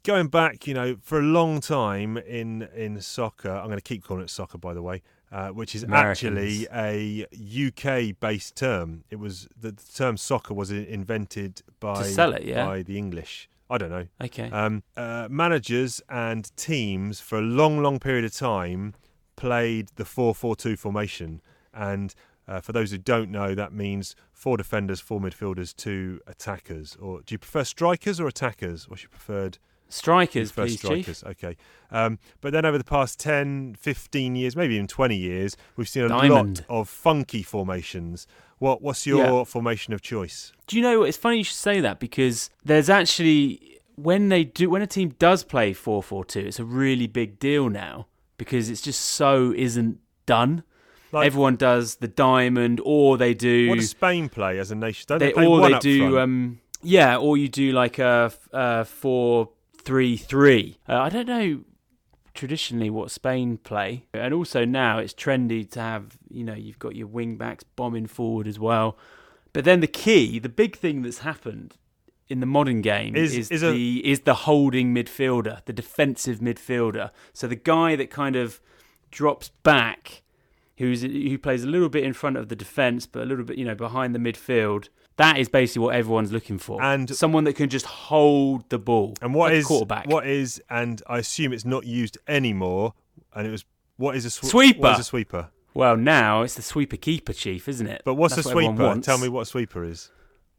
going back, you know, for a long time in, in soccer, I'm going to keep calling it soccer, by the way, uh, which is Americans. Actually a U K-based term. It was the, the term soccer was invented by, to sell it, yeah? by the English. I don't know. Okay. Um, uh, managers and teams for a long, long period of time played the four four two formation. And uh, for those who don't know, that means four defenders, four midfielders, two attackers. Or do you prefer strikers or attackers? What's your preferred? Strikers, you prefer please, strikers? Chief. Okay. Um, but then over the past ten, fifteen years, maybe even twenty years, we've seen a Diamond. lot of funky formations. What What's your yeah. formation of choice? Do you know what? It's funny you should say that, because there's actually, when they do, when a team does play four four two, it's a really big deal now because it's just so isn't done. Like, everyone does the diamond, or they do. What does Spain play as a nation? Don't they, they play or one they up do? Front? Um, yeah, or you do like a, a four three three. Uh, I don't know traditionally what Spain play, and also now it's trendy to have, you know, you've got your wing backs bombing forward as well. But then the key, the big thing that's happened in the modern game is, is, is the a... is the holding midfielder, the defensive midfielder. So the guy that kind of drops back, who's who plays a little bit in front of the defense, but a little bit, you know, behind the midfield. That is basically what everyone's looking for. And someone that can just hold the ball. And what like is quarterback. What is, and I assume it's not used anymore, and it was what is a sw- sweeper? What is a sweeper? Well, now it's the sweeper keeper, Chief, isn't it? But what's That's a what sweeper? Tell me what a sweeper is.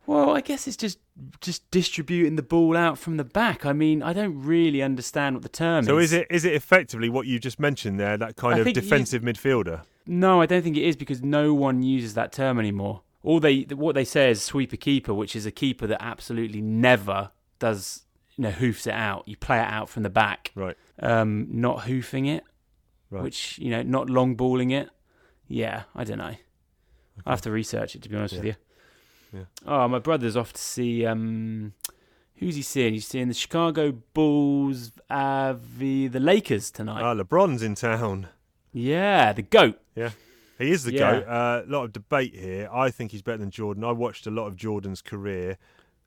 Well, I guess it's just just distributing the ball out from the back. I mean, I don't really understand what the term so is. So is it is it effectively what you just mentioned there, that kind I of defensive you, midfielder? No, I don't think it is, because no one uses that term anymore. All they what they say is sweeper keeper, which is a keeper that absolutely never does, you know, hoofs it out. You play it out from the back, right? Um, not hoofing it, right. Which, you know, not long balling it. Yeah, I don't know. Okay. I have to research it, to be honest yeah. with you. Yeah. Oh, my brother's off to see. Um, who's he seeing? He's seeing the Chicago Bulls uh, v the Lakers tonight. Ah, LeBron's in town. Yeah, the GOAT. Yeah. He is the yeah. GOAT. A uh, lot of debate here. I think he's better than Jordan. I watched a lot of Jordan's career.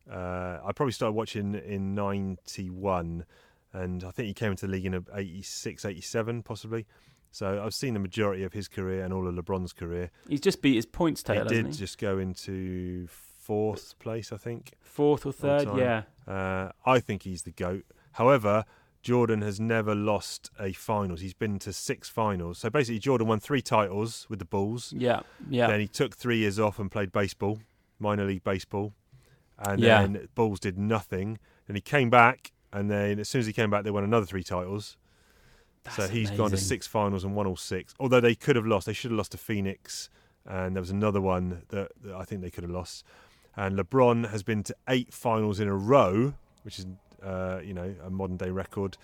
Uh, I probably started watching in ninety-one, and I think he came into the league in eighty-six, eighty-seven possibly. So I've seen the majority of his career and all of LeBron's career. He's just beat his points total, hasn't he? He did just go into fourth place, I think. Fourth or third, yeah. Uh, I think he's the GOAT. However, Jordan has never lost a finals. He's been to six finals. So basically, Jordan won three titles with the Bulls. Yeah, yeah. Then he took three years off and played baseball, minor league baseball. And yeah. then Bulls did nothing. Then he came back, and then as soon as he came back, they won another three titles. That's so he's amazing. Gone to six finals and won all six. Although they could have lost. They should have lost to Phoenix. And there was another one that, that I think they could have lost. And LeBron has been to eight finals in a row, which is... Uh, you know, a modern-day record.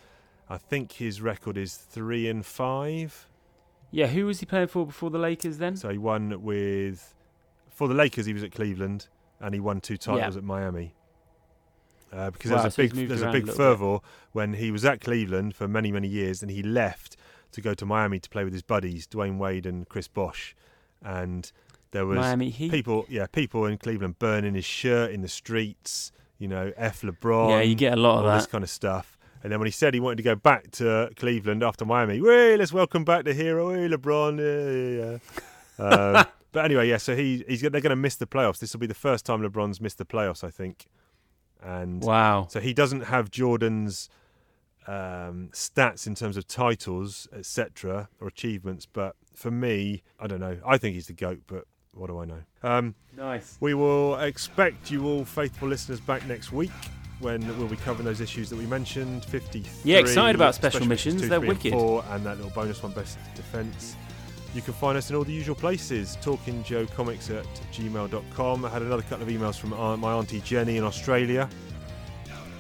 I think his record is three and five. Yeah, who was he playing for before the Lakers then? So he won with... For the Lakers, he was at Cleveland, and he won two titles yeah. at Miami. Uh, because wow, there's a so big, there's a big a fervor bit. When he was at Cleveland for many, many years, and he left to go to Miami to play with his buddies, Dwayne Wade and Chris Bosh. And there was Miami Heat. people, yeah, people in Cleveland burning his shirt in the streets... You know, F LeBron. Yeah, you get a lot of all that. This kind of stuff. And then when he said he wanted to go back to Cleveland after Miami, hey, let's welcome back the hero, hey, LeBron. Yeah, yeah, yeah. um, but anyway, yeah. So he he's they're going to miss the playoffs. This will be the first time LeBron's missed the playoffs, I think. And wow. So he doesn't have Jordan's um, stats in terms of titles, et cetera, or achievements. But for me, I don't know. I think he's the GOAT, but. What do I know? Um, nice. We will expect you all, faithful listeners, back next week when we'll be covering those issues that we mentioned. fifty-three Yeah, excited about Special, special Missions. missions two, They're wicked. And, four, and that little bonus one, Best Defence. You can find us in all the usual places. Talking Joe Comics at gmail dot com. I had another couple of emails from my auntie Jenny in Australia.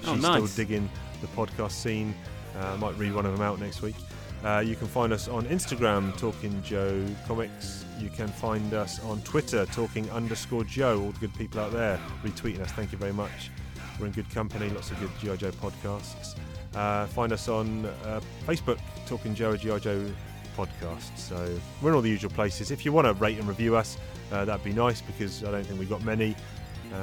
She's oh, nice. still digging the podcast scene. Uh, I might read one of them out next week. Uh, you can find us on Instagram, Talking Joe Comics. You can find us on Twitter, Talking underscore Joe. All the good people out there retweeting us. Thank you very much. We're in good company. Lots of good G I. Joe podcasts. Uh, find us on uh, Facebook, Talking Joe, G I. Joe podcast. So we're in all the usual places. If you want to rate and review us, uh, that'd be nice because I don't think we got many. Um,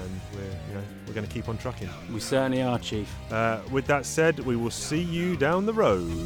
and we're, you know, we're going to keep on trucking. We certainly are, Chief. Uh, with that said, we will see you down the road.